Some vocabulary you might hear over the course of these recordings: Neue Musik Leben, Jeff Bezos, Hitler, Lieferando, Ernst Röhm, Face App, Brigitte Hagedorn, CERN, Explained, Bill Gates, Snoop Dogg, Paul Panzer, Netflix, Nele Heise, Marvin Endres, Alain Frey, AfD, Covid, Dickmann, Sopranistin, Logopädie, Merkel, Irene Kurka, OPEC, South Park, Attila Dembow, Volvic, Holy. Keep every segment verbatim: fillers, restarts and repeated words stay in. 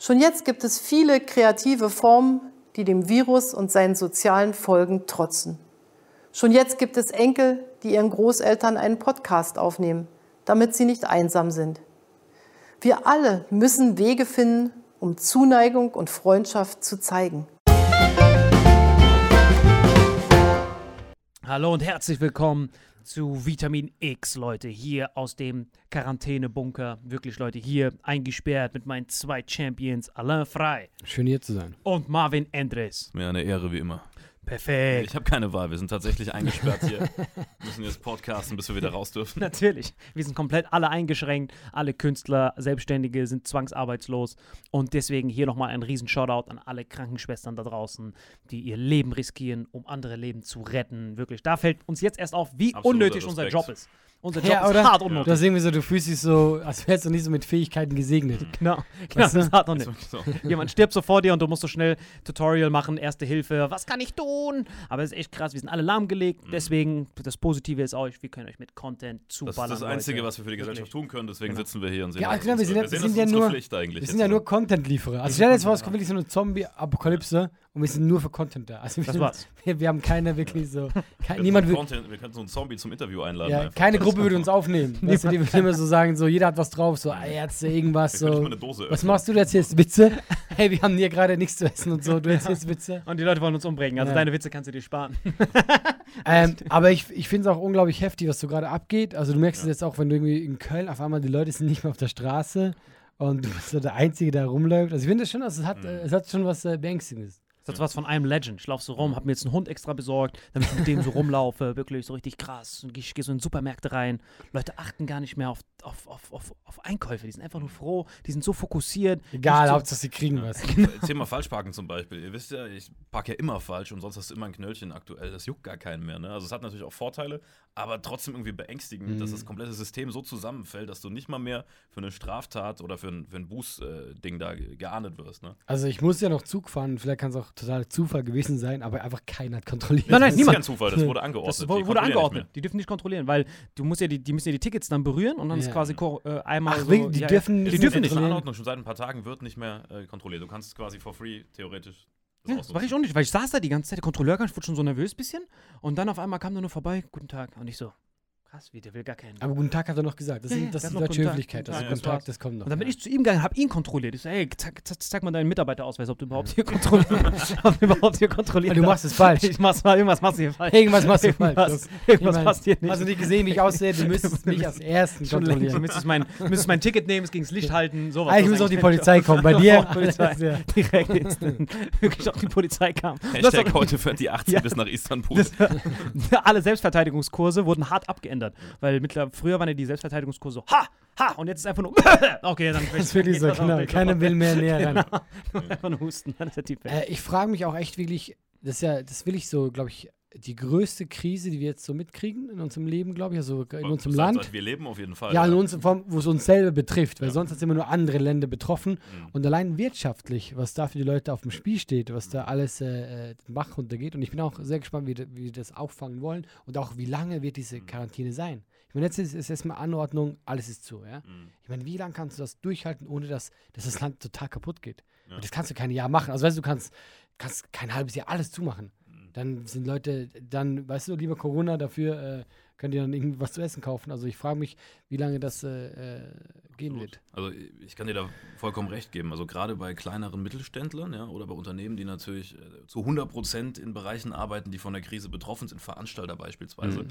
Schon jetzt gibt es viele kreative Formen, die dem Virus und seinen sozialen Folgen trotzen. Schon jetzt gibt es Enkel, die ihren Großeltern einen Podcast aufnehmen, damit sie nicht einsam sind. Wir alle müssen Wege finden, um Zuneigung und Freundschaft zu zeigen. Hallo und herzlich willkommen zu Vitamin X, Leute, hier aus dem Quarantänebunker. Wirklich, Leute, hier eingesperrt mit meinen zwei Champions, Alain Frey. Schön, hier zu sein. Und Marvin Endres. Mir eine Ehre, wie immer. Perfekt. Ich habe keine Wahl, wir sind tatsächlich eingesperrt hier. Wir müssen jetzt podcasten, bis wir wieder raus dürfen. Natürlich. Wir sind komplett alle eingeschränkt. Alle Künstler, Selbstständige sind zwangsarbeitslos. Und deswegen hier nochmal ein riesen Shoutout an alle Krankenschwestern da draußen, die ihr Leben riskieren, um andere Leben zu retten. Wirklich, da fällt uns jetzt erst auf, wie Absoluter unnötig Respekt. Unser Job ist. Unser Job ja, ist hart unnötig. Du hast irgendwie so, du fühlst dich so, als wärst du nicht so mit Fähigkeiten gesegnet. Genau, genau, weißt du? Das ist hart unnötig. So, so. Jemand stirbt so vor dir und du musst so schnell Tutorial machen, Erste Hilfe, was kann ich tun? Aber es ist echt krass, wir sind alle lahmgelegt, mhm. Deswegen, das Positive ist euch, wir können euch mit Content zuballern. Das ist das Einzige, heute. Was wir für die Gesellschaft tun können, deswegen genau. sitzen wir hier und sehen, ja, klar, wir sind, wir sehen, sind ja nur, Pflicht eigentlich. Wir sind ja nur Content-Lieferer. Also stell dir jetzt vor, es kommt wirklich so eine Zombie-Apokalypse. Und wir sind nur für Content da. Also wir, das war's. Wir, wir haben keine wirklich so. Kein, niemand so will, Content, wir können so einen Zombie zum Interview einladen. Ja, keine Gruppe würde uns aufnehmen. Weißt du, die würden immer so sagen: so, jeder hat was drauf, so Ärzte, irgendwas. So. Mal eine Dose was öffnen. Machst du, du erzählst Witze? Hey, wir haben hier gerade nichts zu essen und so. Du erzählst ja. Witze. Und die Leute wollen uns umbringen. Also ja. Deine Witze kannst du dir sparen. ähm, aber ich, ich finde es auch unglaublich heftig, was so gerade abgeht. Also du merkst es ja. jetzt auch, wenn du irgendwie in Köln auf einmal die Leute sind nicht mehr auf der Straße und du bist so der Einzige, der rumläuft. Also ich finde das schon, also es, hat, mhm. es hat schon was äh, Beängstigendes. Das ist was von einem Legend. Ich laufe so rum, habe mir jetzt einen Hund extra besorgt, damit ich mit dem so rumlaufe. Wirklich so richtig krass. Und ich gehe so in Supermärkte rein. Leute achten gar nicht mehr auf auf, auf, auf, auf Einkäufe. Die sind einfach nur froh, die sind so fokussiert. Egal, Hauptsache sie kriegen was. Genau. Thema Falschparken zum Beispiel. Ihr wisst ja, ich parke ja immer falsch und sonst hast du immer ein Knöllchen aktuell. Das juckt gar keinen mehr. Ne? Also es hat natürlich auch Vorteile, aber trotzdem irgendwie beängstigend, mhm. dass das komplette System so zusammenfällt, dass du nicht mal mehr für eine Straftat oder für ein, für ein Bußding da geahndet wirst. Ne? Also ich muss ja noch Zug fahren, vielleicht kann es auch total Zufall gewesen sein, aber einfach keiner hat kontrolliert. Nein, nein, niemand. Das ist kein Zufall, das wurde angeordnet. Das wurde, wurde angeordnet, die dürfen nicht kontrollieren, weil du musst ja die, die müssen ja die Tickets dann berühren und dann ja. ist quasi äh, einmal Ach, so. Wegen, die ja, dürfen ja, die dürfen nicht Anordnung, schon seit ein paar Tagen wird nicht mehr äh, kontrolliert. Du kannst quasi for free theoretisch. Das, ja, das war ich auch nicht, weil ich saß da die ganze Zeit, der Kontrolleur kam, ich wurde schon so nervös ein bisschen und dann auf einmal kam der nur vorbei, guten Tag, und ich so, krass, wie, der will gar keinen. Aber guten Tag hat er noch gesagt, das, ja, ist, das ist deutsche Höflichkeit, das ist ja, guten Tag, das kommt noch. Und dann bin ich zu ihm gegangen, hab ihn kontrolliert, ich so, ey, zeig, zeig mal deinen Mitarbeiterausweis, ob du überhaupt hier kontrollierst, ob du überhaupt hier kontrollierst. Du machst es falsch. Ich mach's mal, irgendwas machst du hier falsch. Irgendwas machst du falsch. Irgendwas, irgendwas ich mein, passt hier nicht. Hast du nicht gesehen, wie ich aussehe, du müsstest mich als Ersten schon kontrollieren. Du müsstest mein, müsstest mein Ticket nehmen, es gegen das Licht halten, sowas. Eigentlich müsste auch die Polizei kommen, bei dir. Direkt jetzt, wirklich auch die Polizei kam. Hashtag heute fährt die achtzehn bis nach Istanbul. Alle Selbstverteidigungskurse wurden hart abgeändert. Weil mittlerweile, früher waren ja die Selbstverteidigungskurse so, ha, ha, und jetzt ist einfach nur, okay, dann das ist wirklich so, genau, keiner will mehr näher ran. Genau. Einfach nur husten, dann ist der Typ weg. Äh, ich frage mich auch echt wirklich, das ist ja, das will ich so, glaube ich, die größte Krise, die wir jetzt so mitkriegen in unserem Leben, glaube ich, also in unserem Land. Sagt, wir leben auf jeden Fall. Ja, in uns, wo es uns selber betrifft, weil ja. sonst sind immer nur andere Länder betroffen. Mhm. Und allein wirtschaftlich, was da für die Leute auf dem Spiel steht, was da alles äh, den Bach runtergeht. Und ich bin auch sehr gespannt, wie, wie wir das auffangen wollen und auch wie lange wird diese Quarantäne sein. Ich meine, jetzt ist, ist erstmal Anordnung, alles ist zu. Ja? Mhm. Ich meine, wie lange kannst du das durchhalten, ohne dass, dass das Land total kaputt geht? Ja. Und das kannst du kein Jahr machen. Also weißt du, du kannst, kannst kein halbes Jahr alles zumachen. Dann sind Leute, dann, weißt du, lieber Corona, dafür äh, könnt ihr dann irgendwas zu essen kaufen. Also ich frage mich, wie lange das äh, gehen wird. Also ich kann dir da vollkommen recht geben. Also gerade bei kleineren Mittelständlern ja, oder bei Unternehmen, die natürlich äh, zu hundert Prozent in Bereichen arbeiten, die von der Krise betroffen sind, Veranstalter beispielsweise. Mhm.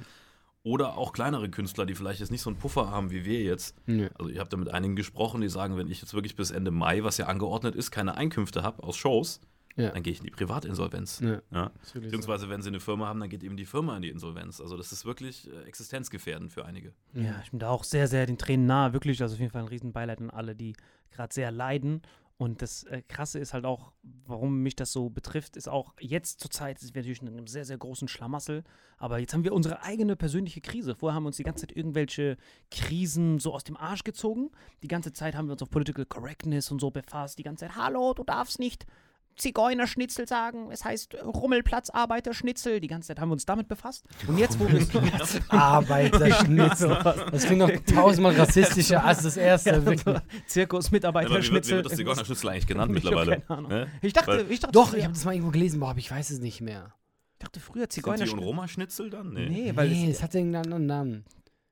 Oder auch kleinere Künstler, die vielleicht jetzt nicht so einen Puffer haben wie wir jetzt. Ja. Also ich habe da mit einigen gesprochen, die sagen, wenn ich jetzt wirklich bis Ende Mai, was ja angeordnet ist, keine Einkünfte habe aus Shows, ja. dann gehe ich in die Privatinsolvenz. Ja. Ja. Beziehungsweise, wenn sie eine Firma haben, dann geht eben die Firma in die Insolvenz. Also das ist wirklich äh, existenzgefährdend für einige. Ja, ich bin da auch sehr, sehr den Tränen nahe. Wirklich, also auf jeden Fall ein Riesenbeileid an alle, die gerade sehr leiden. Und das äh, Krasse ist halt auch, warum mich das so betrifft, ist auch jetzt zur Zeit, sind wir natürlich in einem sehr, sehr großen Schlamassel, aber jetzt haben wir unsere eigene persönliche Krise. Vorher haben wir uns die ganze Zeit irgendwelche Krisen so aus dem Arsch gezogen. Die ganze Zeit haben wir uns auf Political Correctness und so befasst. Die ganze Zeit, hallo, du darfst nicht Zigeunerschnitzel sagen, es heißt Rummelplatzarbeiterschnitzel. Die ganze Zeit haben wir uns damit befasst. Und jetzt, wo wir es Arbeiterschnitzel. Das klingt noch tausendmal rassistischer als das erste. Ja, so Zirkusmitarbeiterschnitzel. Wie wird das Zigeunerschnitzel eigentlich genannt mittlerweile? Ne? Ich dachte, Weil, ich dachte, doch, ich habe das mal irgendwo gelesen, boah, aber ich weiß es nicht mehr. Ich dachte früher Zigeunerschnitzel. Sind die und Roma-Schnitzel dann? Nee, nee, weil nee es, es hat irgendeinen anderen Namen.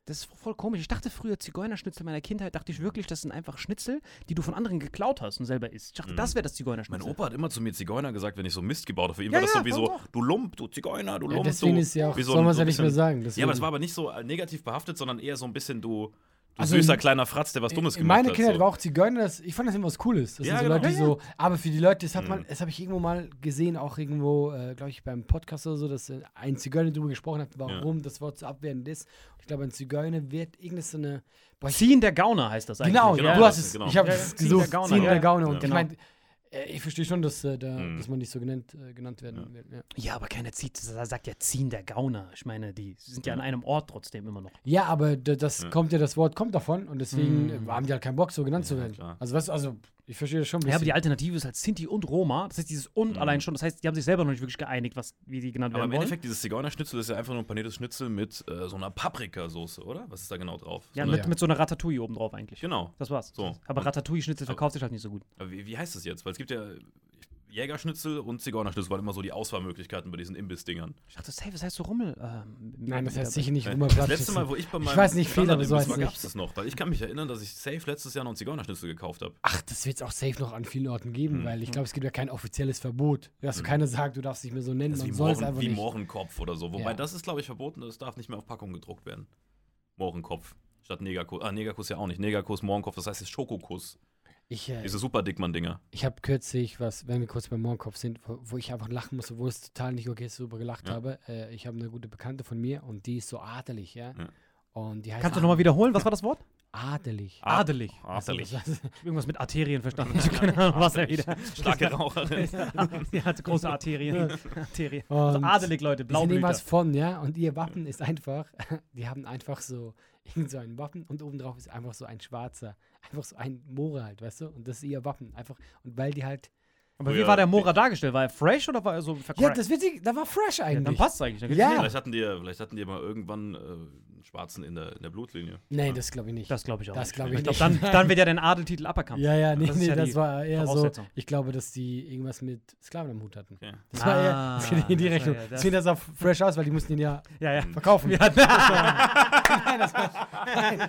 Das ist voll komisch. Ich dachte früher, Zigeunerschnitzel meiner Kindheit, dachte ich wirklich, das sind einfach Schnitzel, die du von anderen geklaut hast und selber isst. Ich dachte, mhm. das wäre das Zigeunerschnitzel. Mein Opa hat immer zu mir Zigeuner gesagt, wenn ich so Mist gebaut habe. Für ihn ja, war das ja, so wie so, doch. du Lump, du Zigeuner, du ja, Lump. Deswegen du, ist ja auch, so soll man es so ja nicht mehr sagen. Deswegen. Ja, aber es war aber nicht so negativ behaftet, sondern eher so ein bisschen du... Du also süßer kleiner Fratz, der was Dummes gemacht hat. Meine Kindheit so. war auch Zigeuner, das, ich fand das immer was Cooles. Das ja, sind so genau. Leute, die so, aber für die Leute, das hat man, das habe ich irgendwo mal gesehen, auch irgendwo, äh, glaube ich, beim Podcast oder so, dass ein Zigeuner darüber gesprochen hat, warum ja. das Wort so abwertend ist. Ich glaube, ein Zigeuner wird irgendeine so eine... Ziehen der Gauner heißt das eigentlich. Genau, genau du hast es, genau. ich habe es ja, gesucht, Ziehen der Gauner. Der Gauner. Ja. Und genau. ich meine, ich verstehe schon, dass, äh, da, mhm. dass man nicht so genannt, äh, genannt werden will. Ja. Ja. ja, aber keiner zieht, sagt ja Ziehen der Gauner. Ich meine, die sind ja an einem Ort trotzdem immer noch. Ja, aber das ja. kommt ja, das Wort kommt davon und deswegen mhm. haben die halt keinen Bock, so genannt ja, zu werden. Klar. Also was, also ich verstehe das schon ein bisschen. Ja, aber die Alternative ist halt Sinti und Roma. Das heißt, dieses und mhm. allein schon. Das heißt, die haben sich selber noch nicht wirklich geeinigt, was, wie die genannt werden wollen. Aber im Endeffekt, dieses Zigeunerschnitzel ist ja einfach nur ein paniertes Schnitzel mit äh, so einer Paprikasoße, oder? Was ist da genau drauf? Ja, so mit, ja. mit so einer Ratatouille oben drauf eigentlich. Genau. Das war's. So. Aber Ratatouille-Schnitzel verkauft sich halt nicht so gut. Aber wie, wie heißt das jetzt? Weil es gibt ja Jägerschnitzel und Zigeunerschnitzel, waren immer so die Auswahlmöglichkeiten bei diesen Imbissdingern. Ich dachte, safe, das heißt so Rummel. Ähm, Nein, das heißt sicher nicht Rummelplatz. Das letzte Mal, wo ich bei meinem. Ich weiß nicht viel, aber so heißt es. Gab es das noch? Weil ich kann mich erinnern, dass ich safe letztes Jahr noch einen Zigeunerschnitzel gekauft habe. Ach, das wird es auch safe noch an vielen Orten geben, mhm. weil ich glaube, es gibt ja kein offizielles Verbot. Dass mhm. du keiner sagt, du darfst nicht mehr so nennen, man soll es einfach nicht. Wie Mohrenkopf oder so. Wobei ja. das ist, glaube ich, verboten, das darf nicht mehr auf Packungen gedruckt werden. Mohrenkopf. Statt Negerkuss. Ah, Negerkuss ja auch nicht. Negerkuss, Mohrenkopf, das heißt jetzt Schokokuss. Ich, äh, Diese super Dickmann-Dinger. Ich habe kürzlich, was, wenn wir kurz beim Mohrenkopf sind, wo, wo ich einfach lachen musste, wo es total nicht okay ist, super gelacht ja. habe. Äh, ich habe eine gute Bekannte von mir und die ist so adelig, ja. ja. Und die heißt Kannst Ar- du nochmal wiederholen, was war das Wort? Adelig. Adelig. Adelig. Adelig. Irgendwas mit Arterien verstanden. Ich keine Ahnung, was er wieder. Starke Raucherin. Sie hatte große Arterien. Arterien. Also adelig, Leute. Blaublüter. Was von, ja? Und ihr Wappen ist einfach, die haben einfach so, irgend so ein Wappen und obendrauf ist einfach so ein schwarzer. Einfach so ein Mora halt, weißt du? Und das ist ihr Wappen. Einfach, und weil die halt. Aber oh, wie ja. war der Mora dargestellt? War er fresh oder war er so verkrackt? Ja, das witzig, da war fresh eigentlich. Ja, dann passt es eigentlich. Dann ja. Vielleicht hatten die ja vielleicht hatten die mal irgendwann äh, einen Schwarzen in der, in der Blutlinie. Nee, ja. das glaube ich nicht. Das glaube ich auch das nicht. Glaub ich ich glaube, dann, dann wird ja der Adeltitel aberkannt. Ja, ja, nee, das, nee, ja das war eher so. Ich glaube, dass die irgendwas mit Sklaven am Hut hatten. Okay. Das ah, war eher das geht in die Rechnung. Deswegen das, ja, das, das sah fresh aus, weil die mussten ihn ja, ja, ja. verkaufen. Wir hatten nein, das war nein.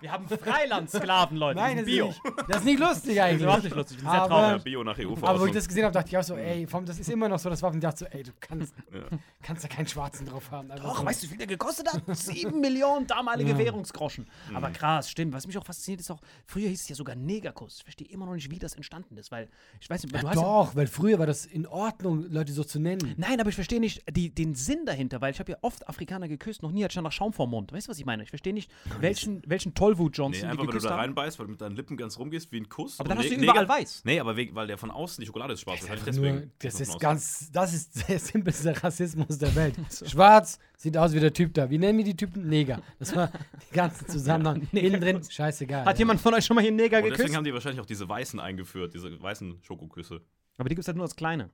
Wir haben Freilandsklaven, Leute. Nein, das Bio. Ist nicht, das ist nicht lustig eigentlich. Das ist überhaupt nicht lustig. Ich bin sehr traurig. Bio nach E U-Verordnung. Aber wo ich das gesehen habe, dachte ich auch so, ey, das ist immer noch so das Waffen. Ich dachte so, ey, du kannst, ja. kannst da keinen Schwarzen drauf haben. Also doch, so. Weißt du, wie viel der gekostet hat? Sieben Millionen damalige ja. Währungsgroschen. Mhm. Aber krass, stimmt. Was mich auch fasziniert ist auch, früher hieß es ja sogar Negerkuss. Ich verstehe immer noch nicht, wie das entstanden ist, weil, ich weiß nicht, ja, du hast doch, ja, weil früher war das in Ordnung, Leute so zu nennen. Nein, aber ich verstehe nicht die, den Sinn dahinter, weil ich habe ja oft Afrikaner geküsst, noch nie hat ich nach Schaum vorm Mund. Weißt du, was ich meine? Ich verstehe nicht, welchen, welchen Tollwut Johnson nee, einfach, die geküsst haben. Einfach, wenn du da reinbeißt, weil du mit deinen Lippen ganz rumgehst, wie ein Kuss. Aber dann hast du ne- überall weiß. Nee, aber wegen, weil der von außen die Schokolade ist schwarz. Das, ist deswegen das ist ganz, das ist der simpelste Rassismus der Welt. Schwarz sieht aus wie der Typ da. Wie nennen wir die Typen? Neger. Das war die ganze Zusammenhang. Ja, innen drin, scheißegal. Hat ja. jemand von euch schon mal hier einen Neger und geküsst? Deswegen haben die wahrscheinlich auch diese Weißen eingeführt, diese weißen Schokoküsse. Aber die gibt es halt nur als kleine.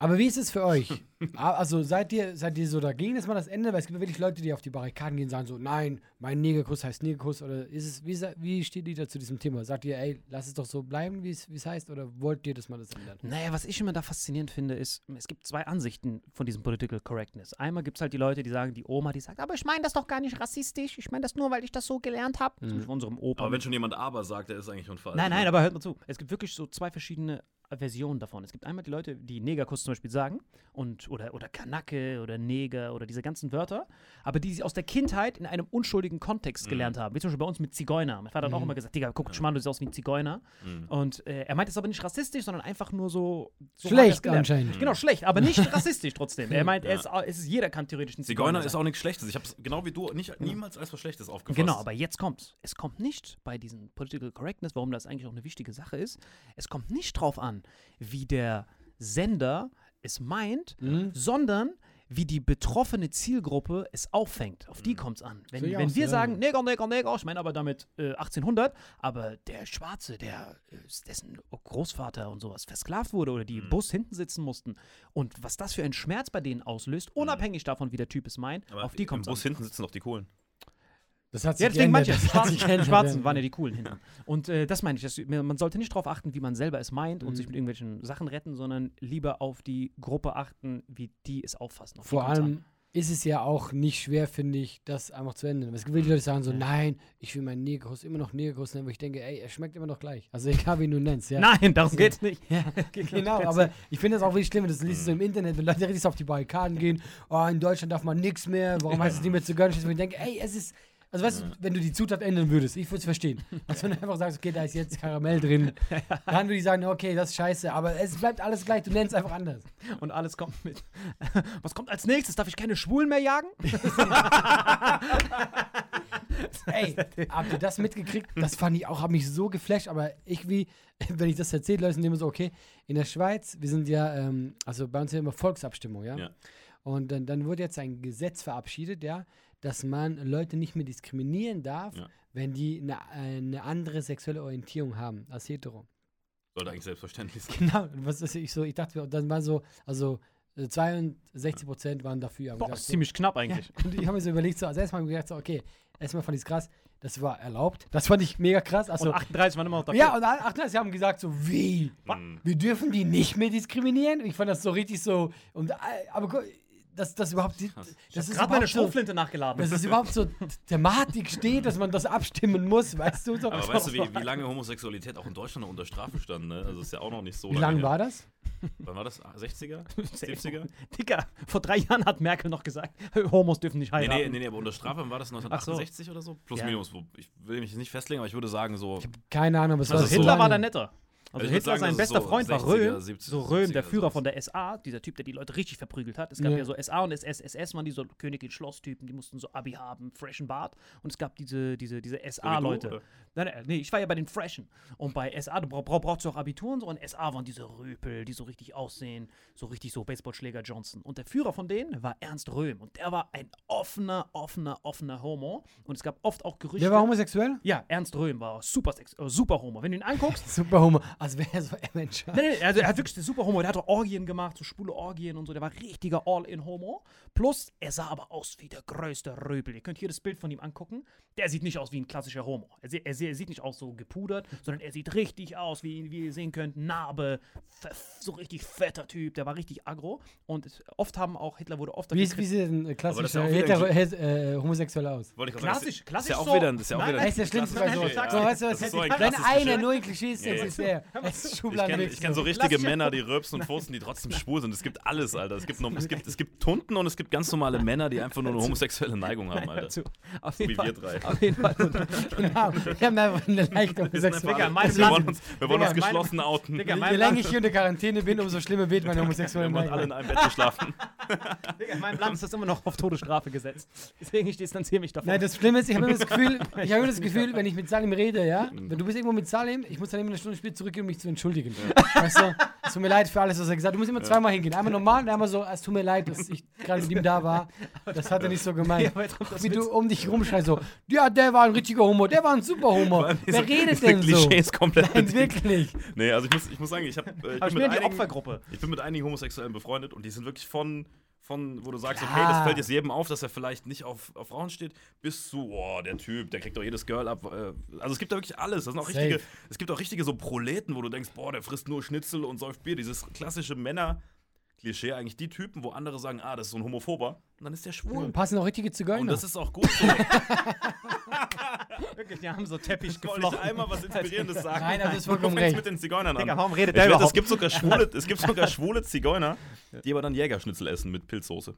Aber wie ist es für euch? Also seid ihr, seid ihr so dagegen, dass man das ändert? Weil es gibt wirklich Leute, die auf die Barrikaden gehen und sagen so, nein, mein Negerkuss heißt Negerkuss. Oder ist es, wie, wie steht ihr da zu diesem Thema? Sagt ihr, ey, lass es doch so bleiben, wie es heißt? Oder wollt ihr, dass man das ändert? Naja, was ich immer da faszinierend finde, ist, es gibt zwei Ansichten von diesem Political Correctness. Einmal gibt es halt die Leute, die sagen, die Oma, die sagt, aber ich meine das doch gar nicht rassistisch. Ich meine das nur, weil ich das so gelernt habe. Mhm. Zum Beispiel von unserem Opa. Aber wenn schon jemand aber sagt, der ist eigentlich schon falsch. Nein, nein, aber hört mal zu. Es gibt wirklich so zwei verschiedene Version davon. Es gibt einmal die Leute, die Negerkuss zum Beispiel sagen und oder, oder Kanake oder Neger oder diese ganzen Wörter, aber die sie aus der Kindheit in einem unschuldigen Kontext mhm. gelernt haben. Wie zum Beispiel bei uns mit Zigeuner. Mein Vater mhm. hat auch immer gesagt, Digga, guck, Schmarrn, du siehst aus wie ein Zigeuner. Mhm. Und äh, er meint es aber nicht rassistisch, sondern einfach nur so... so schlecht anscheinend. Mhm. Genau, schlecht, aber nicht rassistisch trotzdem. Er meint, ja. es, es ist, jeder kann theoretisch ein Zigeuner. Zigeuner ist auch nichts Schlechtes. Ich habe es genau wie du nicht, niemals als was Schlechtes aufgefasst. Genau, aber jetzt kommt's. Es kommt nicht bei diesem Political Correctness, warum das eigentlich auch eine wichtige Sache ist, es kommt nicht drauf an, wie der Sender es meint, mhm. sondern wie die betroffene Zielgruppe es auffängt. Auf die kommt es an. Wenn, so wenn wir ja. sagen, Neger, Neger, Neger, ich meine aber damit äh, achtzehnhundert, aber der Schwarze, der, dessen Großvater und sowas versklavt wurde oder die im mhm. Bus hinten sitzen mussten und was das für einen Schmerz bei denen auslöst, unabhängig mhm. davon, wie der Typ es meint, aber auf die kommt es an. Im Bus hinten sitzen doch die Kohlen. Das hat sich ja, deswegen manche Schwarzen, Schwarzen waren ja die Coolen hinten. Und äh, das meine ich, dass, man sollte nicht darauf achten, wie man selber es meint mhm. und sich mit irgendwelchen Sachen retten, sondern lieber auf die Gruppe achten, wie die es auffassen. Auf Vor allem an. Ist es ja auch nicht schwer, finde ich, das einfach zu ändern. Es gibt mhm. die Leute, die sagen so, ja. nein, ich will meinen Negerkuss immer noch Negerkuss nennen, weil ich denke, ey, er schmeckt immer noch gleich. Also egal, wie du nennst. Ja. Nein, darum ja. geht's nicht. Ja. Genau, aber ich finde das auch wirklich schlimm, das liest du so im Internet, wenn Leute richtig auf die Barrikaden gehen, oh, in Deutschland darf man nichts mehr, warum heißt es nicht mehr zu gönnen? Und ich denke, ey, es ist... Also weißt du, ja. wenn du die Zutat ändern würdest, ich würde es verstehen. Also wenn du einfach sagst, okay, da ist jetzt Karamell drin, dann würde ich sagen, okay, das ist scheiße, aber es bleibt alles gleich, du nennst es einfach anders. Und alles kommt mit. Was kommt als nächstes? Darf ich keine Schwulen mehr jagen? Ey, habt ihr das mitgekriegt? Das fand ich auch, hat mich so geflasht, aber irgendwie, wenn ich das erzähle, Leute, sind immer so, okay, in der Schweiz, wir sind ja, ähm, also bei uns ja immer Volksabstimmung, ja? ja. Und dann, dann wurde jetzt ein Gesetz verabschiedet, ja, dass man Leute nicht mehr diskriminieren darf, ja. wenn die eine, eine andere sexuelle Orientierung haben als hetero. Sollte eigentlich selbstverständlich sein. Genau, was ist, ich so, ich dachte, dann war so, also zweiundsechzig Prozent waren dafür. Boah, das ist ziemlich so, knapp eigentlich. Ja, und ich habe mir so überlegt, so, also erstmal habe ich gedacht, so, okay, erstmal fand ich es krass, das war erlaubt. Das fand ich mega krass. Also, und achtunddreißig waren immer noch dafür. Ja, und achtunddreißig haben gesagt so, wie? Mhm. Wir dürfen die nicht mehr diskriminieren? Ich fand das so richtig so, und, aber dass das überhaupt die, das ich ist gerade meine Schrotflinte so, nachgeladen. Dass es überhaupt so Thematik steht, dass man das abstimmen muss, weißt du? So, aber so weißt so du, wie, wie lange Homosexualität auch in Deutschland noch unter Strafe stand, ne? Also ist ja auch noch nicht so lange. Wie lange lang war das? Wann war das? sechziger? siebziger? Digga, vor drei Jahren hat Merkel noch gesagt, Homos dürfen nicht heiraten. Nee, nee, nee, aber unter Strafe war das neunzehnhundertachtundsechzig so. Oder so? Plus ja. minus. Ich will mich nicht festlegen, aber ich würde sagen so. Ich habe keine Ahnung, aber es also war so. Hitler war da netter. Also, also Hitler, sagen, sein bester so Freund war Röhm, siebziger, so Röhm, der Führer von der S A, dieser Typ, der die Leute richtig verprügelt hat. Es gab ja, ja so S A und S S S, waren die so Königin-Schloss-Typen, die mussten so Abi haben, freshen Bart. Und es gab diese, diese, diese S A-Leute. Nein, nein, nee, ich war ja bei den Freshen. Und bei S A, du brauch, brauchst du auch Abitur und so. Und S A waren diese Röpel, die so richtig aussehen, so richtig so Baseballschläger Johnson. Und der Führer von denen war Ernst Röhm. Und der war ein offener, offener, offener Homo. Und es gab oft auch Gerüchte. Der war homosexuell? Ja, Ernst Röhm war super, super Homo. Wenn du ihn anguckst. Super Homo. Als wäre er so Avenger. Nein, nein, also er hat wirklich den Super-Homo. Der hat auch Orgien gemacht, so schwule Orgien und so. Der war richtiger All-in-Homo. Plus, er sah aber aus wie der größte Röbel. Ihr könnt hier das Bild von ihm angucken. Der sieht nicht aus wie ein klassischer Homo. Er, se- er, se- er sieht nicht aus so gepudert, sondern er sieht richtig aus, wie, wie ihr sehen könnt. Narbe, f- so richtig fetter Typ. Der war richtig aggro. Und oft haben auch, Hitler wurde oft... Wie sieht gekri- ein klassischer ja Hitler, äh, homosexueller aus? Klassisch, klassisch so. Das ist ja auch wieder ein klassischer Homosexueller. Wenn einer nur ein Klischee ist, ist es der. Ich kenne kenn so richtige Männer, die rülpsen und furzen, die trotzdem schwul sind. Es gibt alles, Alter. Es gibt, noch, es, gibt, es gibt Tunten und es gibt ganz normale Männer, die einfach nur eine homosexuelle Neigung haben, Alter. So wie wir drei. Auf jeden Fall. Genau. Wir haben einfach eine leichte homosexuelle Neigung. Wir wollen uns, wir wollen Digga, uns geschlossen mein, outen. Digga, je länger ich hier in der Quarantäne bin, umso schlimmer wird meine homosexuelle Neigung. Wir wollen alle in einem Bett geschlafen. Digga, in meinem Land ist das immer noch auf Todesstrafe gesetzt. Deswegen, ich distanziere mich davon. Nein, das Schlimme ist, ich habe immer das Gefühl, ich habe immer das Gefühl, wenn ich mit Salim rede, ja, wenn du bist irgendwo mit Salim, ich muss dann immer eine Stunde später zurückgehen, um mich zu entschuldigen. Ja. Weißt du, es tut mir leid für alles, was er gesagt hat. Du musst immer zweimal hingehen. Einmal normal und einmal so, es tut mir leid, dass ich gerade mit ihm da war. Das hat er nicht so gemeint. Ja, wie du um dich rumschreist, so, ja, der war ein richtiger Homo, der war ein super Homo. Wer redet denn so? Komplett Nein, wirklich. Nee, also ich muss, ich muss sagen, ich, hab, ich, bin ich, bin mit einigen, Opfergruppe. ich bin mit einigen Homosexuellen befreundet und die sind wirklich von... Von, wo du sagst, okay, das fällt jetzt jedem auf, dass er vielleicht nicht auf, auf Frauen steht, bis zu, oh, der Typ, der kriegt doch jedes Girl ab. Also es gibt da wirklich alles. Das sind auch richtige, es gibt auch richtige so Proleten, wo du denkst, boah, der frisst nur Schnitzel und säuft Bier. Dieses klassische Männer-Klischee, eigentlich die Typen, wo andere sagen, ah, das ist so ein Homophober. Und dann ist der schwul. Und passen auch richtige Zigeuner. Und das ist auch gut so. Wirklich, die haben so Teppich geflochten. Wollte ich einmal was Inspirierendes sagen? Nein, das ist vollkommen recht. Mit den Zigeunern an. Digga, warum redet der überhaupt? Es gibt sogar schwule, es gibt sogar schwule Zigeuner, die aber dann Jägerschnitzel essen mit Pilzsoße.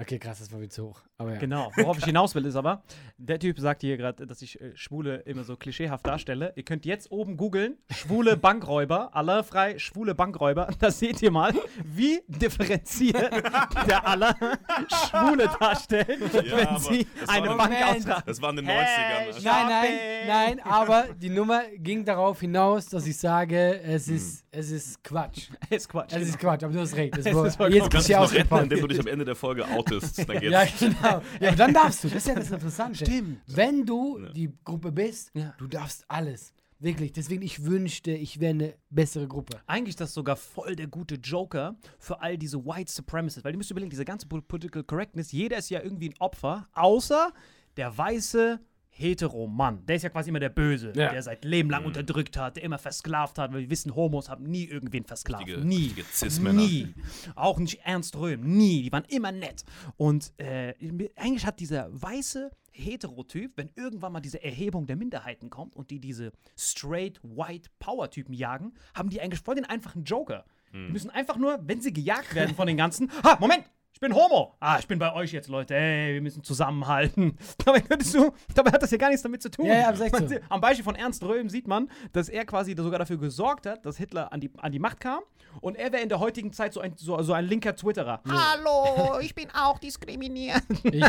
Okay, krass, das war wieder zu hoch. Aber ja. Genau, worauf ich hinaus will, ist aber, der Typ sagt hier gerade, dass ich äh, Schwule immer so klischeehaft darstelle. Ihr könnt jetzt oben googeln, schwule Bankräuber, Allah frei, schwule Bankräuber. Da seht ihr mal, wie differenziert der Allah Schwule darstellt, ja, wenn sie eine Bank austragen. Das waren in den hey, neunzigern. Nein, nein, nein, aber die Nummer ging darauf hinaus, dass ich sage, es ist, hm. es ist Quatsch. Es ist Quatsch. Es ist Quatsch, aber du hast recht. Das es ist voll, jetzt kannst du noch retten, indem du dich am Ende der Folge out ist, dann geht's. Ja, genau. Ja, aber dann darfst du. Das ist ja das Interessante. Stimmt. Wenn du ja. die Gruppe bist, ja. du darfst alles. Wirklich. Deswegen, ich wünschte, ich wäre eine bessere Gruppe. Eigentlich ist das sogar voll der gute Joker für all diese White Supremacists. Weil ihr müsst überlegen, diese ganze Political Correctness, jeder ist ja irgendwie ein Opfer, außer der weiße Hetero-Mann. Der ist ja quasi immer der Böse, ja. der seit Leben lang mhm. unterdrückt hat, der immer versklavt hat, weil wir wissen, Homos haben nie irgendwen versklavt. Richtige, nie. Richtige Cis-Männer. Nie. Auch nicht Ernst Röhm. Nie. Die waren immer nett. Und äh, eigentlich hat dieser weiße Heterotyp, wenn irgendwann mal diese Erhebung der Minderheiten kommt und die diese Straight-White-Power-Typen jagen, haben die eigentlich voll den einfachen Joker. Mhm. Die müssen einfach nur, wenn sie gejagt werden von den ganzen, ha, Moment! Ich bin Homo. Ah, ich bin bei euch jetzt, Leute. Ey, wir müssen zusammenhalten. Dabei könntest du, dabei hat das ja gar nichts damit zu tun. Ja, ja, man, so. Am Beispiel von Ernst Röhm sieht man, dass er quasi sogar dafür gesorgt hat, dass Hitler an die, an die Macht kam. Und er wäre in der heutigen Zeit so ein, so, so ein linker Twitterer. Ja. Hallo, ich bin auch diskriminiert. Ich,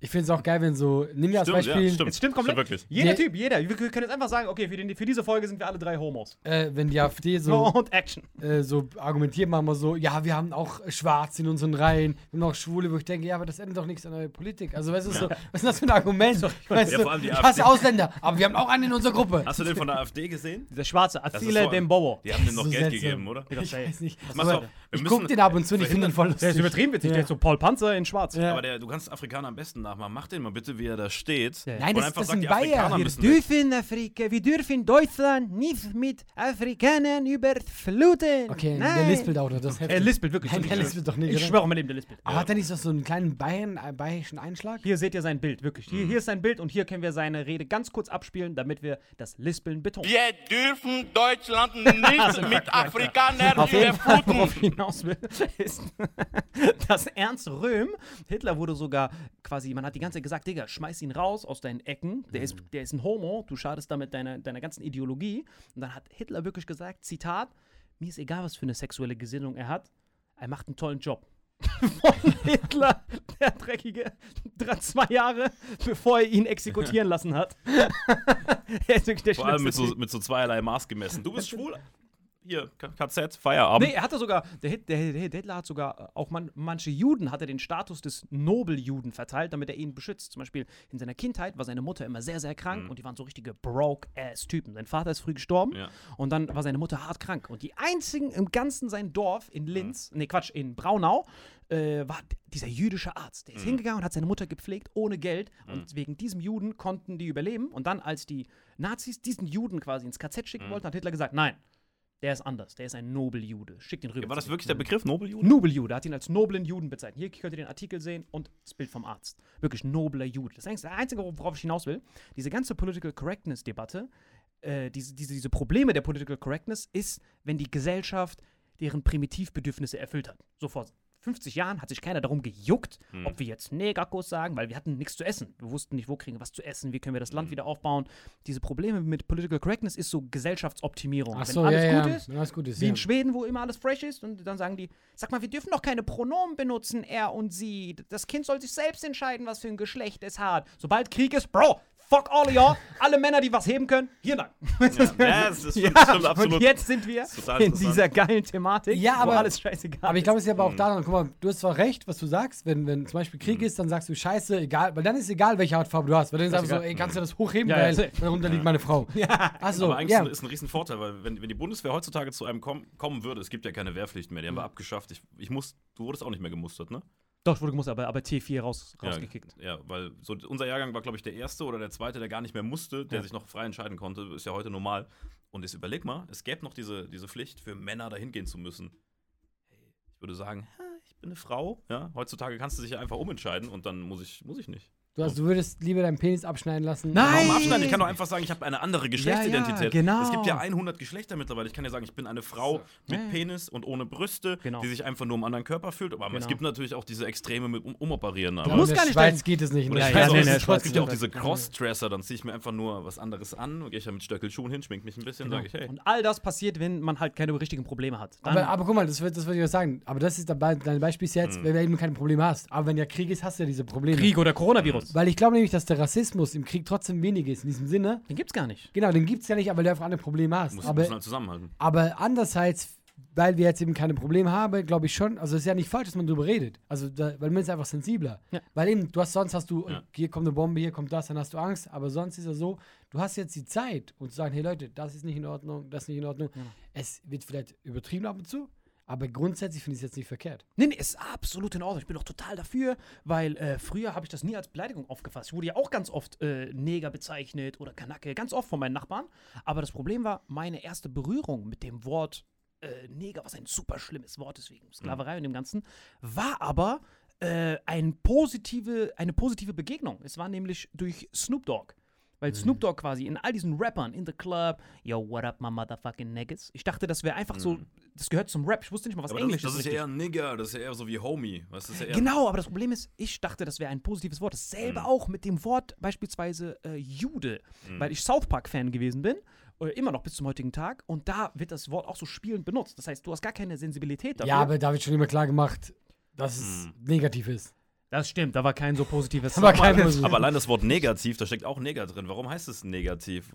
ich finde es auch geil, wenn so, nimm mir als stimmt, Beispiel. Ja, stimmt. Es stimmt komplett. Stimmt jeder ja. Typ, jeder. Wir können jetzt einfach sagen, okay, für, den, für diese Folge sind wir alle drei Homos. Äh, wenn die AfD so, und Action. Äh, so argumentiert, machen wir so, ja, wir haben auch Schwarz in unseren Reihen und auch Schwule, wo ich denke, ja, aber das ändert doch nichts an der Politik. Also, weißt du, ja. so, was ist das für ein Argument? Weißt ja, du, ich hasse Ausländer, aber wir haben auch einen in unserer Gruppe. Hast du den von der AfD gesehen? Dieser schwarze, Attila Dembow. Die haben dem noch so Geld seltsam. gegeben, oder? Ich, ich weiß nicht. Also, auch, ich guck den ab und zu, ich finde den voll lustig. Der ist übertrieben witzig, ja. der ist so Paul Panzer in Schwarz. Ja. Aber der, du kannst Afrikaner am besten nachmachen. Mach den mal bitte, wie er da steht. Ja. Nein, und das einfach ist das sagt, ein Bayer. Wir dürfen, Afrika, wir dürfen Deutschland nicht mit Afrikanern überfluten. Okay, der lispelt auch, das Er lispelt wirklich. Der lispelt doch nicht. Ich schwöre, mein Leben, der lispelt. Aber hat er nicht so einen kleinen bayern, bayerischen Einschlag? Hier seht ihr sein Bild, wirklich. Hier, hier ist sein Bild und hier können wir seine Rede ganz kurz abspielen, damit wir das Lispeln betonen. Wir dürfen Deutschland nicht mit Afrikanern überfluten. hinaus will, ist, dass Ernst Röhm, Hitler wurde sogar quasi, man hat die ganze Zeit gesagt, Digga, schmeiß ihn raus aus deinen Ecken, der, mhm. ist, der ist ein Homo, du schadest damit deiner, deiner ganzen Ideologie. Und dann hat Hitler wirklich gesagt, Zitat, mir ist egal, was für eine sexuelle Gesinnung er hat, er macht einen tollen Job. Von Hitler, der dreckige, zwei Jahre, bevor er ihn exekutieren lassen hat. Er ist wirklich der Vor allem mit so, mit so zweierlei Maß gemessen. Du bist schwul? Hier, K Z, Feierabend. Nee, er hatte sogar, der Hitler hat sogar, auch man, manche Juden hat er den Status des Nobeljuden verteilt, damit er ihn beschützt. Zum Beispiel in seiner Kindheit war seine Mutter immer sehr, sehr krank mhm. und die waren so richtige Broke-Ass-Typen. Sein Vater ist früh gestorben ja. und dann war seine Mutter hart krank. Und die einzigen im ganzen sein Dorf in Linz, mhm. nee Quatsch, in Braunau, äh, war dieser jüdische Arzt. Der ist mhm. hingegangen und hat seine Mutter gepflegt, ohne Geld. Mhm. Und wegen diesem Juden konnten die überleben. Und dann, als die Nazis diesen Juden quasi ins K Z schicken mhm. wollten, hat Hitler gesagt, nein. Der ist anders, der ist ein Nobeljude. Schickt ihn rüber. Ja, war das wirklich der Begriff, Nobeljude? Nobeljude, hat ihn als noblen Juden bezeichnet. Hier könnt ihr den Artikel sehen und das Bild vom Arzt. Wirklich nobler Jude. Das ist das Einzige, worauf ich hinaus will. Diese ganze Political Correctness-Debatte, äh, diese, diese, diese Probleme der Political Correctness ist, wenn die Gesellschaft deren Primitivbedürfnisse erfüllt hat. Sofort. fünfzig Jahren hat sich keiner darum gejuckt, hm. ob wir jetzt Negerkuss sagen, weil wir hatten nichts zu essen. Wir wussten nicht, wo kriegen wir was zu essen, wie können wir das Land hm. wieder aufbauen. Diese Probleme mit Political Correctness ist so Gesellschaftsoptimierung. Ach so, wenn, alles ja, gut ja. Ist, wenn alles gut ist, wie ja. in Schweden, wo immer alles fresh ist, und dann sagen die, sag mal, wir dürfen doch keine Pronomen benutzen, er und sie. Das Kind soll sich selbst entscheiden, was für ein Geschlecht es hat. Sobald Krieg ist, Bro, fuck all of y'all, alle Männer, die was heben können, hier lang. Ja, das stimmt, ja, das stimmt absolut. Und jetzt sind wir in dieser geilen Thematik, ja, aber, wo alles scheißegal ist. Aber ich glaube, es ist ja aber auch daran, guck mal, du hast zwar recht, was du sagst, wenn, wenn zum Beispiel Krieg mhm. ist, dann sagst du, scheiße, egal, weil dann ist egal, welche Hautfarbe du hast, weil dann sagst du so, ey, kannst du das hochheben, ja, weil ja. darunter liegt meine Frau. Ja. Also, aber eigentlich ja. ist ein Riesenvorteil, weil wenn, wenn die Bundeswehr heutzutage zu einem kom- kommen würde, es gibt ja keine Wehrpflicht mehr, die haben wir mhm. abgeschafft, ich, ich muss, du wurdest auch nicht mehr gemustert, ne? Doch, ich wurde gemustert, aber, aber T vier raus, rausgekickt. Ja, ja, weil so unser Jahrgang war, glaube ich, der erste oder der zweite, der gar nicht mehr musste, der ja. sich noch frei entscheiden konnte. Ist ja heute normal. Und jetzt überleg mal, es gäbe noch diese, diese Pflicht, für Männer dahin gehen zu müssen. Hey, ich würde sagen, ich bin eine Frau. Ja, heutzutage kannst du dich ja einfach umentscheiden und dann muss ich, muss ich nicht. Du, also, du würdest lieber deinen Penis abschneiden lassen? Nein! Warum abschneiden? Ich kann doch einfach sagen, ich habe eine andere Geschlechtsidentität. Ja, ja, genau. Es gibt ja hundert Geschlechter mittlerweile. Ich kann ja sagen, ich bin eine Frau mit ja. Penis und ohne Brüste, genau. die sich einfach nur um anderen Körper fühlt. Aber genau. es gibt natürlich auch diese Extreme mit um- Umoperieren. Aber muss gar nicht Schweiz sein. Geht es nicht. In der Schweiz, ja, ja, nee, es gibt ja auch diese Crossdresser. Dann ziehe ich mir einfach nur was anderes an, gehe ich ja mit Stöckelschuhen hin, schmink mich ein bisschen, genau. sage ich, hey. Und all das passiert, wenn man halt keine richtigen Probleme hat. Aber, aber guck mal, das würde das würd ich sagen. Aber das ist dabei, dein Beispiel ist jetzt, mhm. wenn du eben keine Probleme hast. Aber wenn ja Krieg ist, hast du ja diese Probleme. Krieg oder Coronavirus. Weil ich glaube nämlich, dass der Rassismus im Krieg trotzdem wenig ist, in diesem Sinne. Den gibt's gar nicht. Genau, den gibt's ja nicht, aber du einfach andere Probleme hast. Muss man halt zusammenhalten. Aber andererseits, weil wir jetzt eben keine Probleme haben, glaube ich schon, also es ist ja nicht falsch, dass man drüber redet. Also, da, weil man ist einfach sensibler. Ja. Weil eben, du hast, sonst hast du, ja. hier kommt eine Bombe, hier kommt das, dann hast du Angst, aber sonst ist es so, du hast jetzt die Zeit, um zu sagen, hey Leute, das ist nicht in Ordnung, das ist nicht in Ordnung. Ja. Es wird vielleicht übertrieben ab und zu. Aber grundsätzlich finde ich es jetzt nicht verkehrt. Nee, nee, ist absolut in Ordnung. Ich bin doch total dafür, weil äh, früher habe ich das nie als Beleidigung aufgefasst. Ich wurde ja auch ganz oft äh, Neger bezeichnet oder Kanake, ganz oft von meinen Nachbarn. Aber das Problem war, meine erste Berührung mit dem Wort äh, Neger, was ein super schlimmes Wort ist wegen Sklaverei mhm. und dem Ganzen, war aber äh, ein positive, eine positive Begegnung. Es war nämlich durch Snoop Dogg. Weil Snoop Dogg quasi in all diesen Rappern, in the club, yo, what up, my motherfucking niggas. Ich dachte, das wäre einfach so, das gehört zum Rap. Ich wusste nicht mal, was aber Englisch ist. Das ist, ist eher ein Nigger, das ist eher so wie Homie. Was ist eher genau, aber das Problem ist, ich dachte, das wäre ein positives Wort. Dasselbe mhm. auch mit dem Wort beispielsweise äh, Jude, mhm. weil ich South Park Fan gewesen bin. Immer noch bis zum heutigen Tag. Und da wird das Wort auch so spielend benutzt. Das heißt, du hast gar keine Sensibilität dafür. Ja, aber da wird schon immer klar gemacht, dass es mhm. negativ ist. Das stimmt, da war kein so positives. Aber, keine, aber allein das Wort negativ, da steckt auch Neger drin. Warum heißt es negativ?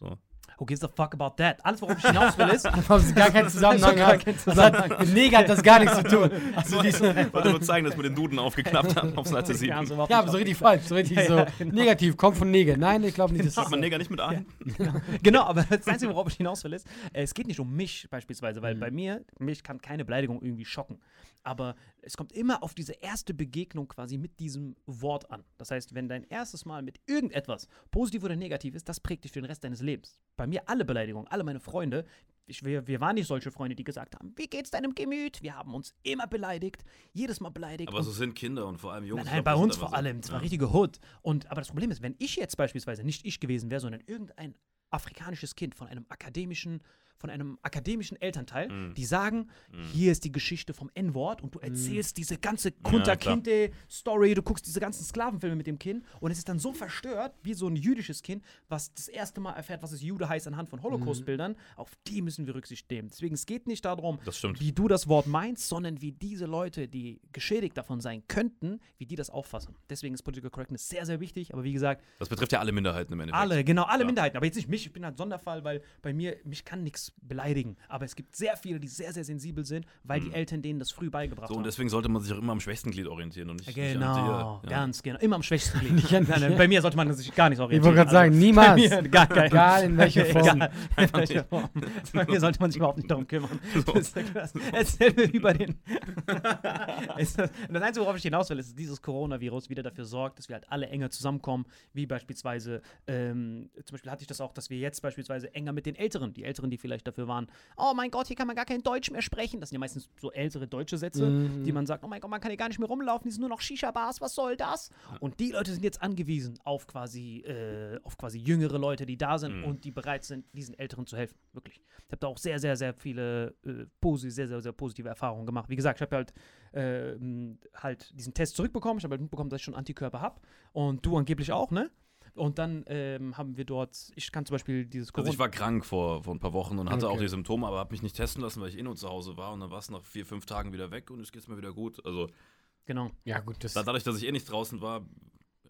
So. Who gives a fuck about that? Alles, worauf ich hinaus will, ist, haben sie gar keinen Zusammenhang haben. Mit Neger hat das gar nichts zu tun. Also, ich wollte nur zeigen, dass wir den Duden aufgeknappt haben. Aufs Leiter sieben. Ja, aber ja, so richtig falsch. So richtig ja, ja, so genau. Negativ, kommt von Neger. Nein, ich glaube nicht. Das sagt man Neger nicht mit A? Ja. Genau. genau, aber das Einzige, worauf ich hinaus will, ist, es geht nicht um mich beispielsweise, weil mhm. bei mir, mich kann keine Beleidigung irgendwie schocken. Aber es kommt immer auf diese erste Begegnung quasi mit diesem Wort an. Das heißt, wenn dein erstes Mal mit irgendetwas, positiv oder negativ ist, das prägt dich für den Rest deines Lebens. Bei mir alle Beleidigungen, alle meine Freunde, ich, wir, wir waren nicht solche Freunde, die gesagt haben, wie geht's deinem Gemüt? Wir haben uns immer beleidigt, jedes Mal beleidigt. Aber so sind Kinder und vor allem Jungs. Nein, nein, bei uns vor allem, das war richtige Hood. Und, aber das Problem ist, wenn ich jetzt beispielsweise nicht ich gewesen wäre, sondern irgendein afrikanisches Kind von einem akademischen von einem akademischen Elternteil, mm. die sagen, mm. hier ist die Geschichte vom En-Wort und du erzählst mm. diese ganze Kunterkinde-Story, du guckst diese ganzen Sklavenfilme mit dem Kind und es ist dann so verstört, wie so ein jüdisches Kind, was das erste Mal erfährt, was es Jude heißt anhand von Holocaust-Bildern, mm. auf die müssen wir Rücksicht nehmen. Deswegen, es geht nicht darum, wie du das Wort meinst, sondern wie diese Leute, die geschädigt davon sein könnten, wie die das auffassen. Deswegen ist Political Correctness sehr, sehr wichtig, aber wie gesagt... Das betrifft ja alle Minderheiten im Endeffekt. Alle, genau, alle ja. Minderheiten, aber jetzt nicht mich, ich bin halt Sonderfall, weil bei mir, mich kann nichts beleidigen, aber es gibt sehr viele, die sehr, sehr sensibel sind, weil mhm. die Eltern denen das früh beigebracht so, haben. Und deswegen sollte man sich auch immer am schwächsten Glied orientieren und nicht, genau, nicht an dir, ja. ganz genau, immer am schwächsten Glied. Nicht an, nein, nein, bei mir sollte man sich gar nicht orientieren. Ich wollte gerade sagen, also, niemals, mir, gar, gar, egal in welcher Form. Bei mir sollte man sich überhaupt nicht darum kümmern. So. Das ist so. Erzähl mir über den... Das Einzige, worauf ich hinaus will, ist, dass dieses Coronavirus wieder dafür sorgt, dass wir halt alle enger zusammenkommen, wie beispielsweise, ähm, zum Beispiel hatte ich das auch, dass wir jetzt beispielsweise enger mit den Älteren, die Älteren, die vielleicht dafür waren, oh mein Gott, hier kann man gar kein Deutsch mehr sprechen. Das sind ja meistens so ältere deutsche Sätze, mm. die man sagt, oh mein Gott, man kann hier gar nicht mehr rumlaufen, die sind nur noch Shisha-Bars, was soll das? Und die Leute sind jetzt angewiesen auf quasi, äh, auf quasi jüngere Leute, die da sind mm. und die bereit sind, diesen Älteren zu helfen. Wirklich. Ich habe da auch sehr, sehr, sehr viele äh, posi- sehr, sehr, sehr positive Erfahrungen gemacht. Wie gesagt, ich habe halt äh, halt diesen Test zurückbekommen. Ich habe halt mitbekommen, dass ich schon Antikörper habe. Und du angeblich auch, ne? Und dann ähm, haben wir dort, ich kann zum Beispiel dieses Corona... Also ich war krank vor, vor ein paar Wochen und hatte okay. auch die Symptome, aber habe mich nicht testen lassen, weil ich eh nur zu Hause war. Und dann war es nach vier, fünf Tagen wieder weg und es geht mir wieder gut. Also genau. Ja, gut. Das dadurch, dass ich eh nicht draußen war...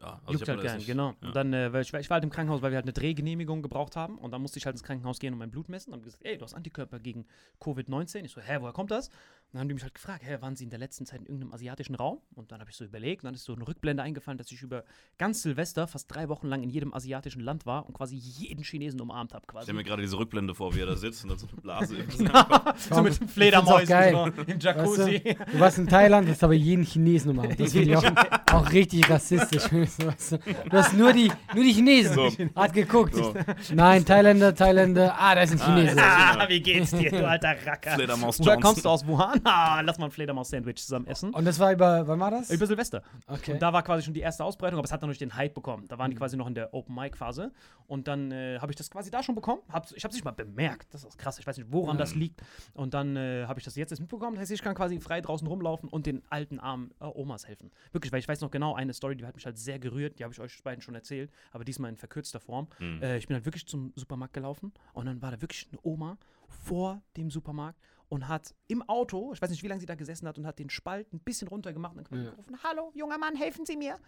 Ja, also juckt halt gern, genau. Ja. Und dann, äh, weil ich, ich war halt im Krankenhaus, weil wir halt eine Drehgenehmigung gebraucht haben und dann musste ich halt ins Krankenhaus gehen und mein Blut messen und haben gesagt, ey, du hast Antikörper gegen Covid neunzehn. Ich so, hä, woher kommt das? Und dann haben die mich halt gefragt, hä, waren sie in der letzten Zeit in irgendeinem asiatischen Raum? Und dann habe ich so überlegt und dann ist so eine Rückblende eingefallen, dass ich über ganz Silvester fast drei Wochen lang in jedem asiatischen Land war und quasi jeden Chinesen umarmt habe. Ich stelle mir gerade diese Rückblende vor, wie er da sitzt und dann so eine Blase. Genau. So mit Fledermäusen so, im Jacuzzi. Weißt du, du warst in Thailand, hast aber jeden Chinesen umarmt. Das finde ich auch, auch richtig rassistisch. Du hast nur die, nur die Chinesen. So. Hat geguckt. So. Nein, Thailänder, Thailänder. Ah, da ist ein Chinese. Ah, wie geht's dir, du alter Racker? Fledermaus Johnson. Oder kommst du aus Wuhan? Ah, lass mal ein Fledermaus-Sandwich zusammen essen. Und das war über, wann war das? Über Silvester. Okay. Und da war quasi schon die erste Ausbreitung, aber es hat dann durch den Hype bekommen. Da waren die quasi noch in der Open-Mic-Phase. Und dann äh, habe ich das quasi da schon bekommen. Hab, ich habe es nicht mal bemerkt. Das ist krass. Ich weiß nicht, woran mhm. das liegt. Und dann äh, habe ich das jetzt erst mitbekommen. Das heißt, ich kann quasi frei draußen rumlaufen und den alten, armen äh, Omas helfen. Wirklich, weil ich weiß noch genau, eine Story, die hat mich halt sehr gerührt, die habe ich euch beiden schon erzählt, aber diesmal in verkürzter Form. Mhm. Äh, ich bin halt wirklich zum Supermarkt gelaufen und dann war da wirklich eine Oma vor dem Supermarkt und hat im Auto, ich weiß nicht, wie lange sie da gesessen hat, und hat den Spalt ein bisschen runtergemacht und dann ja. gerufen, hallo, junger Mann, helfen Sie mir.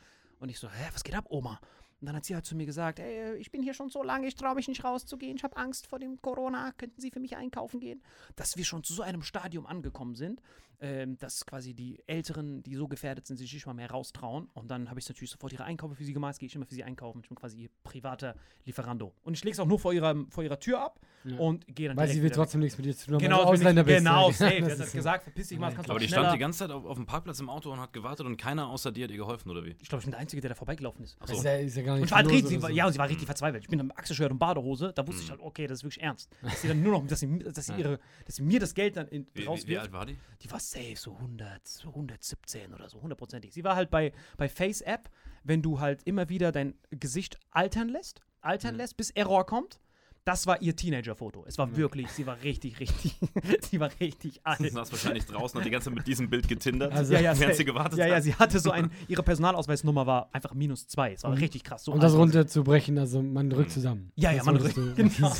Und ich so, hä, was geht ab, Oma? Und dann hat sie halt zu mir gesagt, ey, ich bin hier schon so lange, ich traue mich nicht rauszugehen, ich habe Angst vor dem Corona, könnten Sie für mich einkaufen gehen? Dass wir schon zu so einem Stadium angekommen sind, ähm, dass quasi die Älteren, die so gefährdet sind, sich nicht mal mehr raustrauen. Und dann habe ich natürlich sofort ihre Einkäufe für sie gemacht, gehe ich immer für sie einkaufen, ich bin quasi ihr privater Lieferando. Und ich lege es auch nur vor ihrer, vor ihrer Tür ab ja. und gehe dann weil direkt. Weil sie will trotzdem nichts mit dir zu tun haben, genau, weil du Ausländer bist. Genau, safe, er hat das gesagt, verpiss dich mal, das kannst du schneller. Aber die stand die ganze Zeit auf, auf dem Parkplatz im Auto und hat gewartet und keiner außer dir hat ihr geholfen, oder wie? Ich glaube, ich bin der Einzige, der da vorbeigelaufen ist. Also, und ich war halt richtig, so. ja, und sie war richtig verzweifelt. Ich bin am Achselschwert und Badehose, da wusste ich halt, okay, das ist wirklich ernst. Dass sie dann nur noch, dass sie, dass sie, ihre, dass sie mir das Geld dann in, wie, rauswirft. Wie alt war die? Die war safe, so hundert, so hundertsiebzehn oder so, hundertprozentig. Sie war halt bei, bei Face App, wenn du halt immer wieder dein Gesicht altern lässt, altern mhm. lässt, bis Error kommt. Das war ihr Teenager-Foto. Es war mhm. wirklich, sie war richtig, richtig, sie war richtig alt. Sie saß wahrscheinlich draußen und die ganze Zeit mit diesem Bild getindert, also, ja, ja, während sie gewartet ja, hat. Ja, ja, sie hatte so ein, ihre Personalausweisnummer war einfach minus zwei. Es war mhm. richtig krass. So und das runterzubrechen, also man rückt zusammen. Ja, das ja, man rückt zusammen. Genau.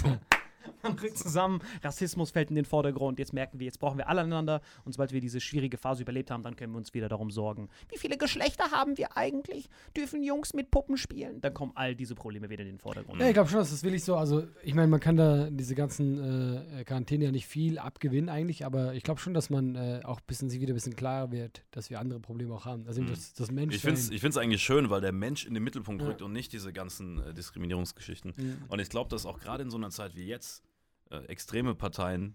Man rückt zusammen, Rassismus fällt in den Vordergrund, jetzt merken wir, jetzt brauchen wir alle einander und sobald wir diese schwierige Phase überlebt haben, dann können wir uns wieder darum sorgen, wie viele Geschlechter haben wir eigentlich, dürfen Jungs mit Puppen spielen, dann kommen all diese Probleme wieder in den Vordergrund. Ja, ich glaube schon, das ist wirklich so, also ich meine, man kann da diese ganzen äh, Quarantäne ja nicht viel abgewinnen eigentlich, aber ich glaube schon, dass man äh, auch bisschen sich wieder ein bisschen klarer wird, dass wir andere Probleme auch haben, also mhm. das, das Mensch. Ich finde es eigentlich schön, weil der Mensch in den Mittelpunkt ja. rückt und nicht diese ganzen äh, Diskriminierungsgeschichten mhm. und ich glaube, dass auch gerade in so einer Zeit wie jetzt Äh, extreme Parteien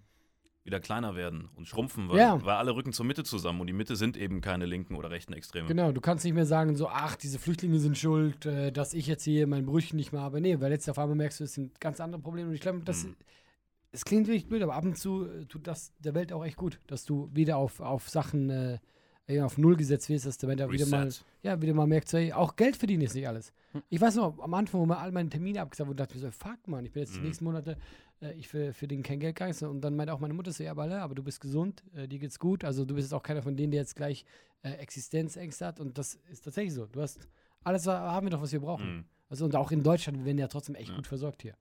wieder kleiner werden und schrumpfen, weil, ja. weil alle rücken zur Mitte zusammen und die Mitte sind eben keine linken oder rechten Extreme. Genau, du kannst nicht mehr sagen, so, ach, diese Flüchtlinge sind schuld, äh, dass ich jetzt hier mein Brötchen nicht mehr habe. Nee, weil jetzt auf einmal merkst du, es sind ganz andere Probleme und ich glaube, das mhm. es klingt wirklich blöd, aber ab und zu äh, tut das der Welt auch echt gut, dass du wieder auf, auf Sachen äh, auf null gesetzt wirst, dass du wieder Reset. mal ja, wieder mal merkst, ey, auch Geld verdienen ist nicht alles. Ich weiß noch, am Anfang, wo mir all meine Termine abgesagt wurden, dachte ich mir so, fuck, Mann, ich bin jetzt mhm. die nächsten Monate, äh, ich will für den kein Geld geißen. Und dann meinte auch meine Mutter so, ja, aber, aber du bist gesund, äh, dir geht's gut, also du bist jetzt auch keiner von denen, der jetzt gleich äh, Existenzängste hat. Und das ist tatsächlich so. Du hast, alles haben wir doch, was wir brauchen. Mhm. Also und auch in Deutschland, wir werden ja trotzdem echt ja. gut versorgt hier.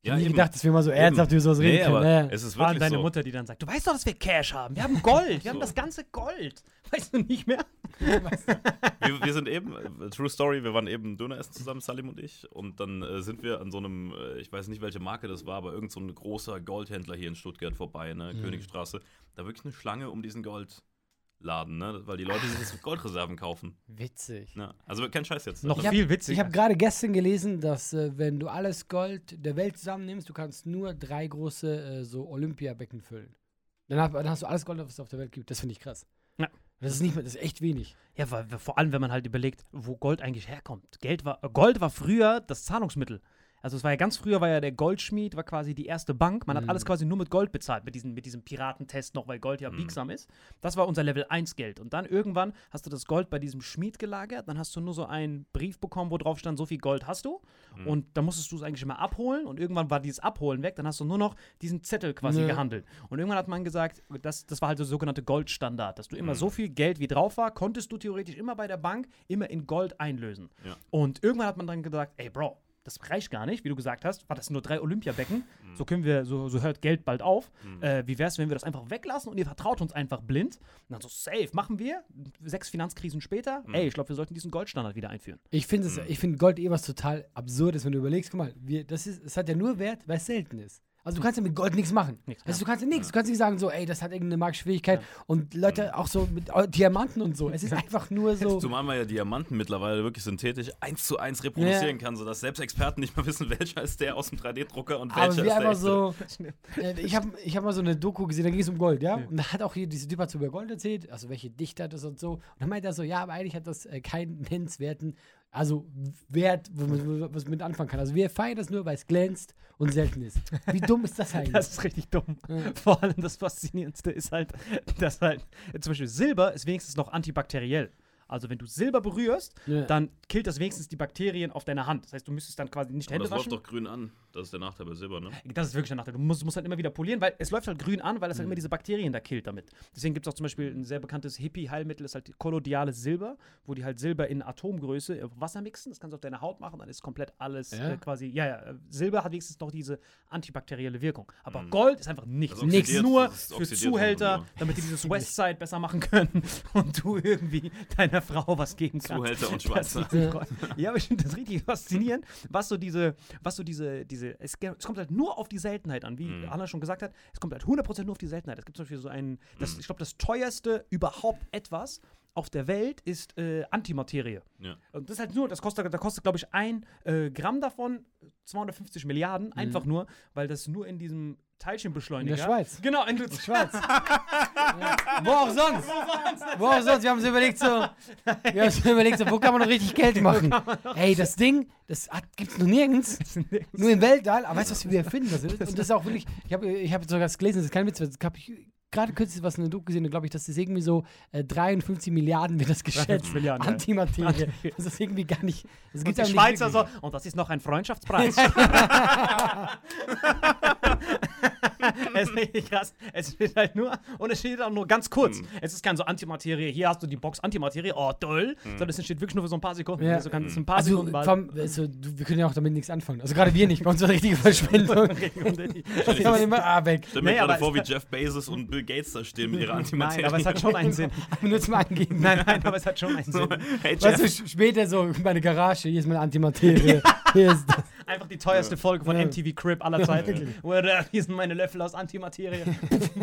Ich habe ja, nie gedacht, dass wir mal so ernsthaft über sowas nee, reden können. Aber nee. Es ist wirklich deine so. Mutter, die dann sagt, du weißt doch, dass wir Cash haben. Wir haben Gold. Wir so. haben das ganze Gold. Weißt du nicht mehr? Weißt du? wir, wir sind eben, True Story, wir waren eben Döner essen zusammen, Salim und ich. Und dann äh, sind wir an so einem, ich weiß nicht, welche Marke das war, aber irgend so ein großer Goldhändler hier in Stuttgart vorbei, ne, mhm. Königstraße. Da wirklich eine Schlange um diesen Gold. Laden, ne? Weil die Leute sich Goldreserven kaufen. Witzig. Ja, also kein Scheiß jetzt. Ne? Noch hab, viel witziger. Ich habe gerade gestern gelesen, dass äh, wenn du alles Gold der Welt zusammennimmst, du kannst nur drei große äh, so Olympiabecken füllen. Dann, hab, dann hast du alles Gold, was es auf der Welt gibt. Das finde ich krass. Ja. Das ist nicht mehr, das ist echt wenig. Ja, weil, vor allem, wenn man halt überlegt, wo Gold eigentlich herkommt. Geld war, Gold war früher das Zahlungsmittel. Also es war ja ganz früher, war ja der Goldschmied, war quasi die erste Bank. Man mhm. hat alles quasi nur mit Gold bezahlt, mit, diesen, mit diesem Piratentest noch, weil Gold ja mhm. biegsam ist. Das war unser Level eins Geld. Und dann irgendwann hast du das Gold bei diesem Schmied gelagert. Dann hast du nur so einen Brief bekommen, wo drauf stand, so viel Gold hast du. Mhm. Und dann musstest du es eigentlich immer abholen. Und irgendwann war dieses Abholen weg. Dann hast du nur noch diesen Zettel quasi mhm. gehandelt. Und irgendwann hat man gesagt, das, das war halt der sogenannte Goldstandard. Dass du immer mhm. so viel Geld, wie drauf war, konntest du theoretisch immer bei der Bank immer in Gold einlösen. Ja. Und irgendwann hat man dann gesagt, ey Bro, das reicht gar nicht, wie du gesagt hast, war das nur drei Olympiabecken, mhm. so können wir, so, so hört Geld bald auf, mhm. äh, wie wär's, wenn wir das einfach weglassen und ihr vertraut uns einfach blind und dann so, safe, machen wir, sechs Finanzkrisen später, mhm. ey, ich glaube, wir sollten diesen Goldstandard wieder einführen. Ich finde mhm. find Gold eh was total Absurdes, wenn du überlegst, guck mal, wir, das ist, es hat ja nur Wert, weil es selten ist. Also du kannst ja mit Gold nichts machen. Nix, also du kannst ja nichts. Ja. Du kannst nicht sagen so, ey, das hat irgendeine magische Fähigkeit. Ja. Und Leute auch so mit Diamanten und so. Es ist einfach nur so. Zumal man ja Diamanten mittlerweile wirklich synthetisch eins zu eins reproduzieren ja. kann, sodass selbst Experten nicht mehr wissen, welcher ist der aus dem drei D Drucker und welcher aber ist der. Aber so, äh, ich habe ich hab mal so eine Doku gesehen, da ging es um Gold, ja? ja. Und da hat auch hier diese Typ über Gold erzählt, also welche Dichter das und so. Und dann meint er so, ja, aber eigentlich hat das äh, keinen nennenswerten Also Wert, wo man was mit anfangen kann. Also wir feiern das nur, weil es glänzt und selten ist. Wie dumm ist das eigentlich? Das ist richtig dumm. Ja. Vor allem das Faszinierendste ist halt, dass halt zum Beispiel Silber ist wenigstens noch antibakteriell. Also wenn du Silber berührst, ja. dann killt das wenigstens die Bakterien auf deiner Hand. Das heißt, du müsstest dann quasi nicht Aber Hände das waschen. Das läuft doch grün an. Das ist der Nachteil bei Silber, ne? Das ist wirklich der Nachteil. Du musst, musst halt immer wieder polieren, weil es läuft halt grün an, weil es halt mhm. immer diese Bakterien da killt damit. Deswegen gibt es auch zum Beispiel ein sehr bekanntes Hippie-Heilmittel, ist halt kollodiales Silber, wo die halt Silber in Atomgröße Wasser mixen. Das kannst du auf deine Haut machen, dann ist komplett alles ja. äh, quasi, ja, ja, Silber hat wenigstens noch diese antibakterielle Wirkung. Aber mhm. Gold ist einfach nichts. Nichts nur für Zuhälter, damit die dieses Westside besser machen können und du irgendwie deiner Frau was geben kann. Zuhälter und Schweizer. Ja, aber ich finde das richtig faszinierend, was so diese, was so diese, diese, es, es kommt halt nur auf die Seltenheit an, wie mm. Anna schon gesagt hat, es kommt halt hundert Prozent nur auf die Seltenheit. Es gibt zum Beispiel so einen, das, mm. ich glaube, das teuerste überhaupt etwas auf der Welt ist äh, Antimaterie. Ja. Und das ist halt nur, das kostet, da kostet, glaube ich, ein äh, Gramm davon zweihundertfünfzig Milliarden, einfach mm. nur, weil das nur in diesem Teilchenbeschleuniger. In der Schweiz. Genau, in der Schweiz. ja. Wo auch sonst. Wo auch sonst. Wir haben uns überlegt, so, wir haben uns überlegt, so, wo kann man noch richtig Geld machen? Hey, das Ding, das gibt es noch nirgends. Nur im Weltall. Aber weißt du, was wir wieder erfinden? Das ist? Und das ist auch wirklich, ich habe ich hab sogar das gelesen, das ist kein Witz, das habe ich gerade kürzlich was in der Doku gesehen, und glaube ich, das ist irgendwie so äh, dreiundfünfzig Milliarden wird das geschätzt. Antimaterie. Das ist irgendwie gar nicht. Das gibt es Schweizer so. Und das ist noch ein Freundschaftspreis. Es ist richtig krass. Es steht halt nur, und es steht auch nur ganz kurz. Mm. Es ist kein so Antimaterie, hier hast du die Box Antimaterie, oh toll. Mm. Sondern es steht wirklich nur für so ein paar Sekunden. Ja. Also, kann mm. ein paar also, Sekunden vom, also, du, wir können ja auch damit nichts anfangen. Also gerade wir nicht, bei uns war richtige Verschwendung. Das kann man immer ah, weg. Stell mir nee, gerade vor, wie Jeff Bezos und Bill Gates da stehen mit ihrer Antimaterie. Nein, aber es hat schon einen Sinn. Nur zum Angeben. Nein, nein, aber es hat schon einen Sinn. Hey, weißt du, später so, meine Garage, hier ist meine Antimaterie. Hier ist das. Einfach die teuerste ja. Folge von ja. M T V Crib aller Zeiten. Ja. Hier sind meine Löffel aus Antimaterie.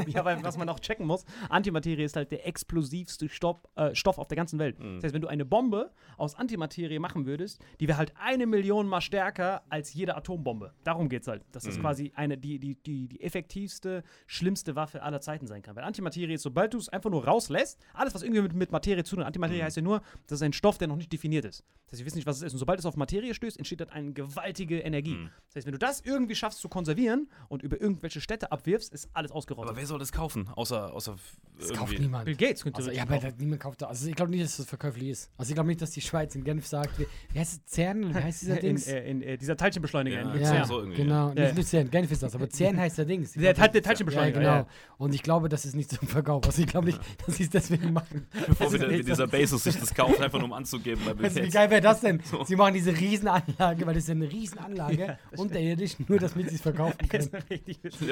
Ja, weil was man auch checken muss, Antimaterie ist halt der explosivste Stoff, äh, Stoff auf der ganzen Welt. Mhm. Das heißt, wenn du eine Bombe aus Antimaterie machen würdest, die wäre halt eine Million mal stärker als jede Atombombe. Darum geht's halt. Das ist mhm. quasi eine, die, die, die, die effektivste, schlimmste Waffe aller Zeiten sein kann. Weil Antimaterie ist, sobald du es einfach nur rauslässt, alles, was irgendwie mit, mit Materie zu tun hat. Antimaterie mhm. heißt ja nur, das ist ein Stoff, der noch nicht definiert ist. Das heißt, wir wissen nicht, was es ist. Und sobald es auf Materie stößt, entsteht dann ein gewaltiges flüssige Energie. Mhm. Das heißt, wenn du das irgendwie schaffst zu konservieren und über irgendwelche Städte abwirfst, ist alles ausgerottet. Aber wer soll das kaufen? Außer, außer das irgendwie. Kauft niemand. Bill Gates könnte also, das ja, kaufen. Ja, aber niemand kauft das. Also ich glaube nicht, dass das verkäuflich ist. Also ich glaube nicht, dass die Schweiz in Genf sagt, wie, wie heißt es, CERN? Wie heißt dieser Dings? In, in, in, dieser Teilchenbeschleuniger. Ja, in ja, CERN. So irgendwie. Genau. Ja. Nicht CERN, Genf ist das, aber CERN heißt der Dings. Der, der Teilchenbeschleuniger. Ja, genau. Und ich glaube, das ist nicht zum Verkauf. Also ich glaube nicht, dass sie es deswegen machen. Bevor also, wir dieser Bezos sich das kauft, einfach nur um anzugeben. Also, wie geil wäre das denn? So. Sie machen diese Riesenanlage, weil das ist ja eine Riesenanlage. Ja, unterirdisch, nur damit sie es verkaufen können.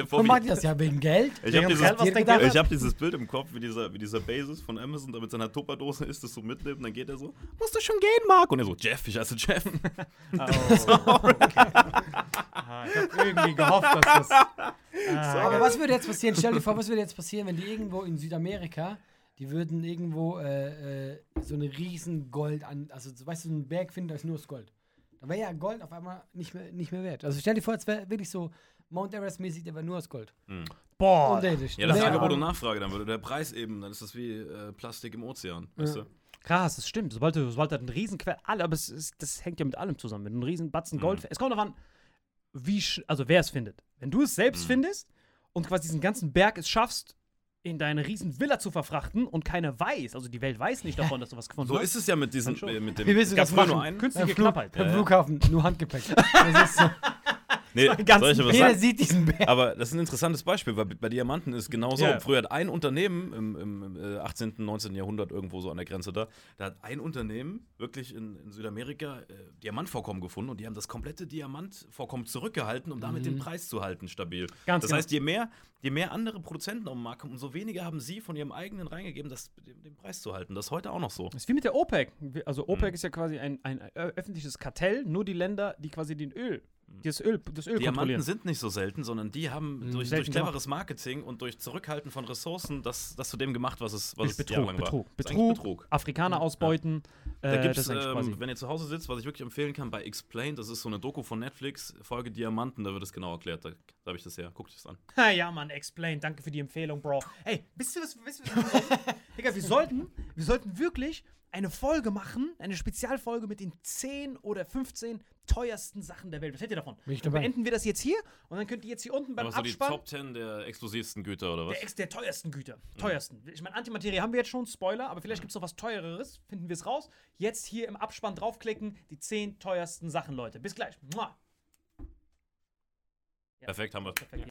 Warum macht ihr das ja wegen Geld? Ich habe dieses, hab hab dieses Bild im Kopf, wie dieser, wie dieser Bezos von Amazon da mit seiner Tupperdose ist, das so mitnimmt, dann geht er so, musst du schon gehen, Marc? Und er so, Jeff, ich heiße Jeff. Oh, sorry. Okay. Ah, ich habe irgendwie gehofft, dass das... Ah, aber was würde jetzt passieren, stell dir vor, was würde jetzt passieren, wenn die irgendwo in Südamerika... Die würden irgendwo äh, äh, so eine riesen Gold an, also weißt du, so einen Berg finden, da ist nur das Gold. Da wäre ja Gold auf einmal nicht mehr, nicht mehr wert. Also stell dir vor, es wäre wirklich so Mount Everest-mäßig, der wäre nur aus Gold. Mhm. Boah. Unendlich. Ja, das ist Angebot und Nachfrage, dann würde der Preis eben, dann ist das wie äh, Plastik im Ozean, weißt ja. du? Krass, das stimmt. Sobald du, sobald du einen riesen Quer, alle, aber es ist, das hängt ja mit allem zusammen, mit einem riesen Batzen Gold. Mhm. Es kommt darauf an, wie, also wer es findet. Wenn du es selbst mhm. findest und quasi diesen ganzen Berg es schaffst, in deine riesen Villa zu verfrachten und keiner weiß, also die Welt weiß nicht davon, dass du was gefunden so hast. So ist es ja mit diesen, äh, mit dem, wie willst du das machen? Nur einen? Künstliche ja, Fl- Knappheit. Im ja, Flughafen, nur Handgepäck. Das ist so. Nee, jeder sieht diesen Berg. Aber das ist ein interessantes Beispiel, weil bei Diamanten ist genauso. Yeah. Früher hat ein Unternehmen im, im achtzehnten, neunzehnten Jahrhundert irgendwo so an der Grenze da, da hat ein Unternehmen wirklich in, in Südamerika äh, Diamantvorkommen gefunden und die haben das komplette Diamantvorkommen zurückgehalten, um damit mhm. den Preis zu halten stabil. Ganz das genau. heißt, je mehr, je mehr andere Produzenten auf dem Markt kommen, umso weniger haben sie von ihrem eigenen reingegeben, das, den, den Preis zu halten. Das ist heute auch noch so. Das ist wie mit der OPEC. Also OPEC mhm. ist ja quasi ein, ein öffentliches Kartell, nur die Länder, die quasi den Öl Das Öl, das Öl Diamanten sind nicht so selten, sondern die haben durch, durch cleveres Marketing und durch Zurückhalten von Ressourcen das, das zu dem gemacht, was es, was Betrug, es jahrelang Betrug, war. Betrug, Betrug, Afrikaner ja. ausbeuten. Ja. Da gibt es, ähm, wenn ihr zu Hause sitzt, was ich wirklich empfehlen kann, bei Explained, das ist so eine Doku von Netflix, Folge Diamanten, da wird es genau erklärt. Da, da habe ich das her. Guckt euch das an. Ha, ja, Mann, Explained, danke für die Empfehlung, Bro. Hey, wisst ihr was? Wisst ihr, was Digga, wir sollten, wir sollten wirklich eine Folge machen, eine Spezialfolge mit den zehn oder fünfzehn teuersten Sachen der Welt. Was hättet ihr davon? Dann beenden wir das jetzt hier und dann könnt ihr jetzt hier unten beim Abspann... Aber so die Top zehn der exklusivsten Güter, oder was? Der, Ex- der teuersten Güter. Teuersten. Mhm. Ich meine, Antimaterie haben wir jetzt schon, Spoiler, aber vielleicht gibt es noch was Teureres. Finden wir es raus. Jetzt hier im Abspann draufklicken, die zehn teuersten Sachen, Leute. Bis gleich. Ja. Perfekt, haben wir. Perfekt.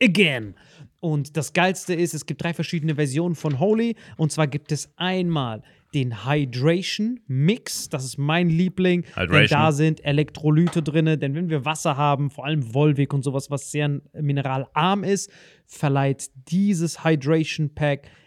Again. Und das Geilste ist, es gibt drei verschiedene Versionen von Holy. Und zwar gibt es einmal den Hydration Mix. Das ist mein Liebling. Hydration. Denn da sind Elektrolyte drin. Denn wenn wir Wasser haben, vor allem Volvic und sowas, was sehr mineralarm ist, verleiht dieses Hydration Pack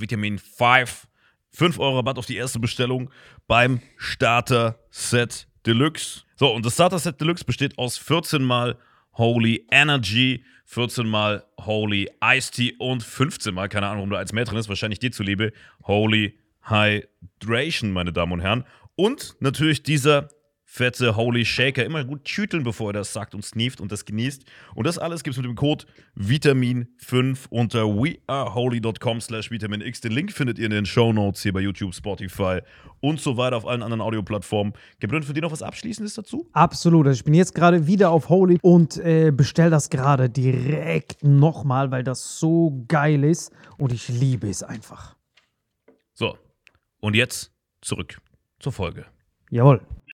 Vitamin fünf, fünf Euro Rabatt auf die erste Bestellung beim Starter Set Deluxe. So, und das Starter Set Deluxe besteht aus vierzehn mal Holy Energy, vierzehn mal Holy Iced Tea und fünfzehn mal, keine Ahnung, warum da eins mehr drin ist, wahrscheinlich dir zuliebe, Holy Hydration, meine Damen und Herren. Und natürlich dieser fette Holy Shaker, immer gut tüteln, bevor er das sagt und sneeft und das genießt. Und das alles gibt's mit dem Code Vitamin fünf unter weareholy.com slash VitaminX. Den Link findet ihr in den Shownotes hier bei YouTube, Spotify und so weiter auf allen anderen Audioplattformen. Gibt es für dich noch was Abschließendes dazu? Absolut. Also ich bin jetzt gerade wieder auf Holy und äh, bestell das gerade direkt nochmal, weil das so geil ist und ich liebe es einfach. So, und jetzt zurück zur Folge. Jawohl.